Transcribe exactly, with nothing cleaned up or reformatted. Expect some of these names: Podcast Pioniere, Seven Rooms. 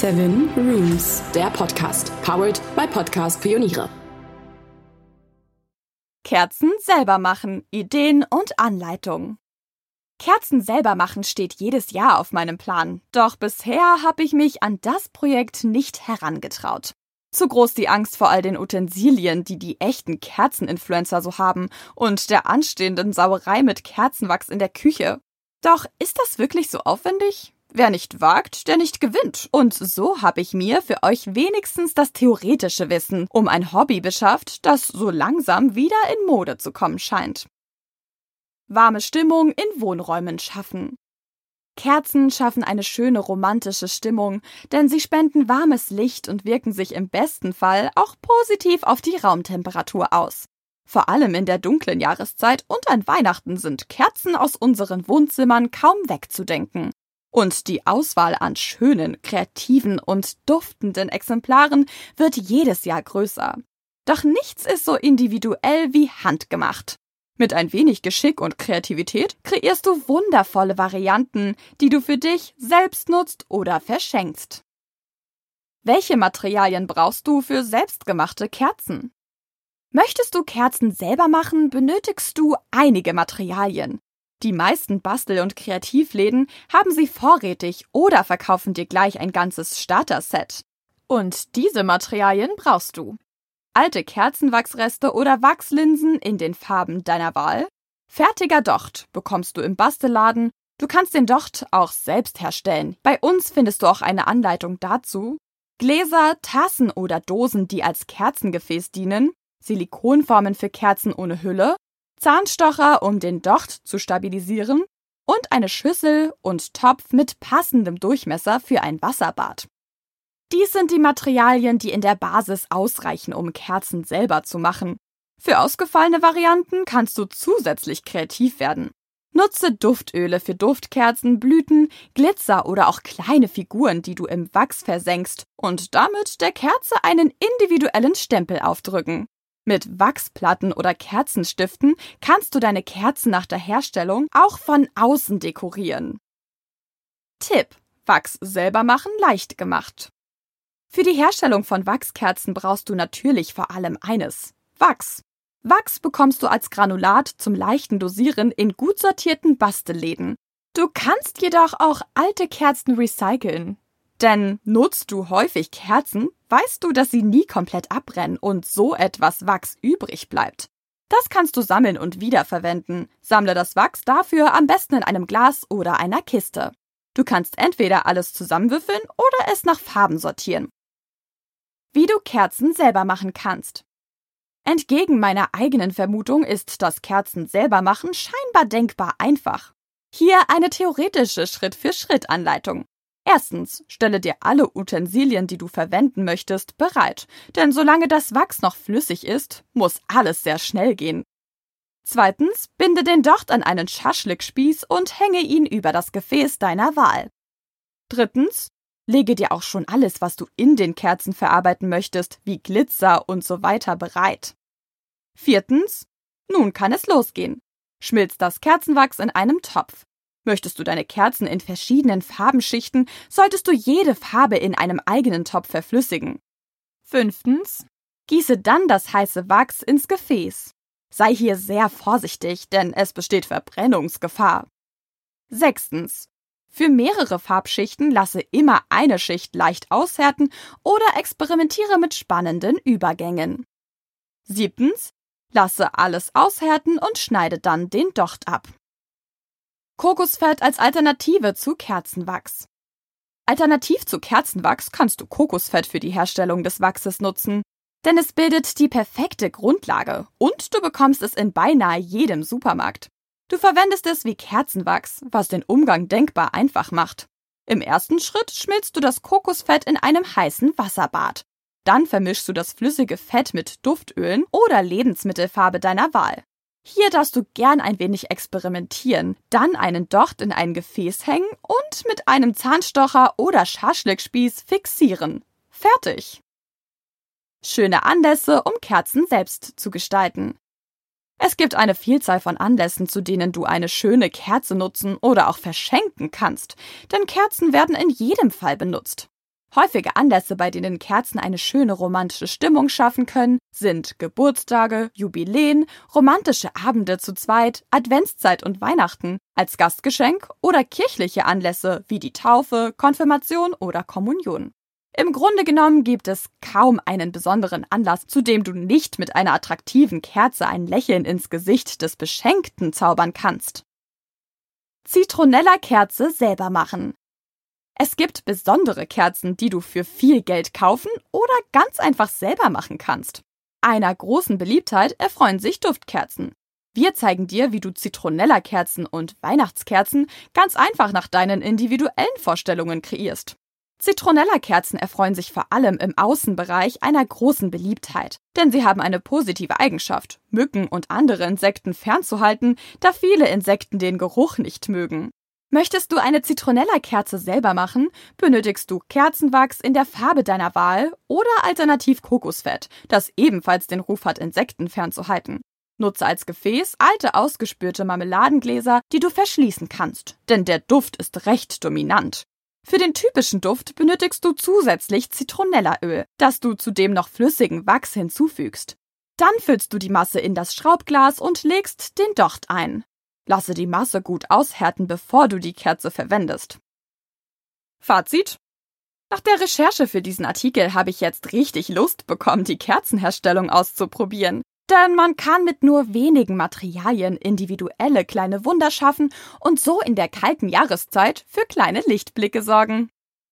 Seven Rooms, der Podcast, powered by Podcast Pioniere. Kerzen selber machen, Ideen und Anleitungen. Kerzen selber machen steht jedes Jahr auf meinem Plan, doch bisher habe ich mich an das Projekt nicht herangetraut. Zu groß die Angst vor all den Utensilien, die die echten Kerzeninfluencer so haben, und der anstehenden Sauerei mit Kerzenwachs in der Küche. Doch ist das wirklich so aufwendig? Wer nicht wagt, der nicht gewinnt. Und so habe ich mir für euch wenigstens das theoretische Wissen um ein Hobby beschafft, das so langsam wieder in Mode zu kommen scheint. Warme Stimmung in Wohnräumen schaffen. Kerzen schaffen eine schöne romantische Stimmung, denn sie spenden warmes Licht und wirken sich im besten Fall auch positiv auf die Raumtemperatur aus. Vor allem in der dunklen Jahreszeit und an Weihnachten sind Kerzen aus unseren Wohnzimmern kaum wegzudenken. Und die Auswahl an schönen, kreativen und duftenden Exemplaren wird jedes Jahr größer. Doch nichts ist so individuell wie handgemacht. Mit ein wenig Geschick und Kreativität kreierst du wundervolle Varianten, die du für dich selbst nutzt oder verschenkst. Welche Materialien brauchst du für selbstgemachte Kerzen? Möchtest du Kerzen selber machen, benötigst du einige Materialien. Die meisten Bastel- und Kreativläden haben sie vorrätig oder verkaufen dir gleich ein ganzes Starter-Set. Und diese Materialien brauchst du. Alte Kerzenwachsreste oder Wachslinsen in den Farben deiner Wahl. Fertiger Docht bekommst du im Bastelladen. Du kannst den Docht auch selbst herstellen. Bei uns findest du auch eine Anleitung dazu. Gläser, Tassen oder Dosen, die als Kerzengefäß dienen. Silikonformen für Kerzen ohne Hülle. Zahnstocher, um den Docht zu stabilisieren. Und eine Schüssel und Topf mit passendem Durchmesser für ein Wasserbad. Dies sind die Materialien, die in der Basis ausreichen, um Kerzen selber zu machen. Für ausgefallene Varianten kannst du zusätzlich kreativ werden. Nutze Duftöle für Duftkerzen, Blüten, Glitzer oder auch kleine Figuren, die du im Wachs versenkst und damit der Kerze einen individuellen Stempel aufdrücken. Mit Wachsplatten oder Kerzenstiften kannst du deine Kerzen nach der Herstellung auch von außen dekorieren. Tipp: Wachs selber machen leicht gemacht. Für die Herstellung von Wachskerzen brauchst du natürlich vor allem eines: Wachs. Wachs bekommst du als Granulat zum leichten Dosieren in gut sortierten Bastelläden. Du kannst jedoch auch alte Kerzen recyceln. Denn nutzt du häufig Kerzen, weißt du, dass sie nie komplett abbrennen und so etwas Wachs übrig bleibt. Das kannst du sammeln und wiederverwenden. Sammle das Wachs dafür am besten in einem Glas oder einer Kiste. Du kannst entweder alles zusammenwürfeln oder es nach Farben sortieren. Wie du Kerzen selber machen kannst. Entgegen meiner eigenen Vermutung ist das Kerzen selber machen scheinbar denkbar einfach. Hier eine theoretische Schritt-für-Schritt-Anleitung. Erstens, stelle dir alle Utensilien, die du verwenden möchtest, bereit, denn solange das Wachs noch flüssig ist, muss alles sehr schnell gehen. Zweitens, binde den Docht an einen Schaschlikspieß und hänge ihn über das Gefäß deiner Wahl. Drittens, lege dir auch schon alles, was du in den Kerzen verarbeiten möchtest, wie Glitzer und so weiter, bereit. Viertens, nun kann es losgehen. Schmilz das Kerzenwachs in einem Topf. Möchtest du deine Kerzen in verschiedenen Farben schichten, solltest du jede Farbe in einem eigenen Topf verflüssigen. Fünftens, gieße dann das heiße Wachs ins Gefäß. Sei hier sehr vorsichtig, denn es besteht Verbrennungsgefahr. Sechstens, für mehrere Farbschichten lasse immer eine Schicht leicht aushärten oder experimentiere mit spannenden Übergängen. Siebtens, lasse alles aushärten und schneide dann den Docht ab. Kokosfett als Alternative zu Kerzenwachs. Alternativ zu Kerzenwachs kannst du Kokosfett für die Herstellung des Wachses nutzen, denn es bildet die perfekte Grundlage und du bekommst es in beinahe jedem Supermarkt. Du verwendest es wie Kerzenwachs, was den Umgang denkbar einfach macht. Im ersten Schritt schmilzt du das Kokosfett in einem heißen Wasserbad. Dann vermischst du das flüssige Fett mit Duftölen oder Lebensmittelfarbe deiner Wahl. Hier darfst du gern ein wenig experimentieren, dann einen Docht in ein Gefäß hängen und mit einem Zahnstocher oder Schaschlikspieß fixieren. Fertig! Schöne Anlässe, um Kerzen selbst zu gestalten. Es gibt eine Vielzahl von Anlässen, zu denen du eine schöne Kerze nutzen oder auch verschenken kannst, denn Kerzen werden in jedem Fall benutzt. Häufige Anlässe, bei denen Kerzen eine schöne romantische Stimmung schaffen können, sind Geburtstage, Jubiläen, romantische Abende zu zweit, Adventszeit und Weihnachten, als Gastgeschenk oder kirchliche Anlässe wie die Taufe, Konfirmation oder Kommunion. Im Grunde genommen gibt es kaum einen besonderen Anlass, zu dem du nicht mit einer attraktiven Kerze ein Lächeln ins Gesicht des Beschenkten zaubern kannst. Zitronella-Kerze selber machen. Es gibt besondere Kerzen, die du für viel Geld kaufen oder ganz einfach selber machen kannst. Einer großen Beliebtheit erfreuen sich Duftkerzen. Wir zeigen dir, wie du Zitronella-Kerzen und Weihnachtskerzen ganz einfach nach deinen individuellen Vorstellungen kreierst. Zitronella-Kerzen erfreuen sich vor allem im Außenbereich einer großen Beliebtheit, denn sie haben eine positive Eigenschaft, Mücken und andere Insekten fernzuhalten, da viele Insekten den Geruch nicht mögen. Möchtest du eine Zitronella-Kerze selber machen, benötigst du Kerzenwachs in der Farbe deiner Wahl oder alternativ Kokosfett, das ebenfalls den Ruf hat, Insekten fernzuhalten. Nutze als Gefäß alte ausgespülte Marmeladengläser, die du verschließen kannst, denn der Duft ist recht dominant. Für den typischen Duft benötigst du zusätzlich Zitronellaöl, das du zudem noch flüssigen Wachs hinzufügst. Dann füllst du die Masse in das Schraubglas und legst den Docht ein. Lasse die Masse gut aushärten, bevor du die Kerze verwendest. Fazit: Nach der Recherche für diesen Artikel habe ich jetzt richtig Lust bekommen, die Kerzenherstellung auszuprobieren. Denn man kann mit nur wenigen Materialien individuelle kleine Wunder schaffen und so in der kalten Jahreszeit für kleine Lichtblicke sorgen.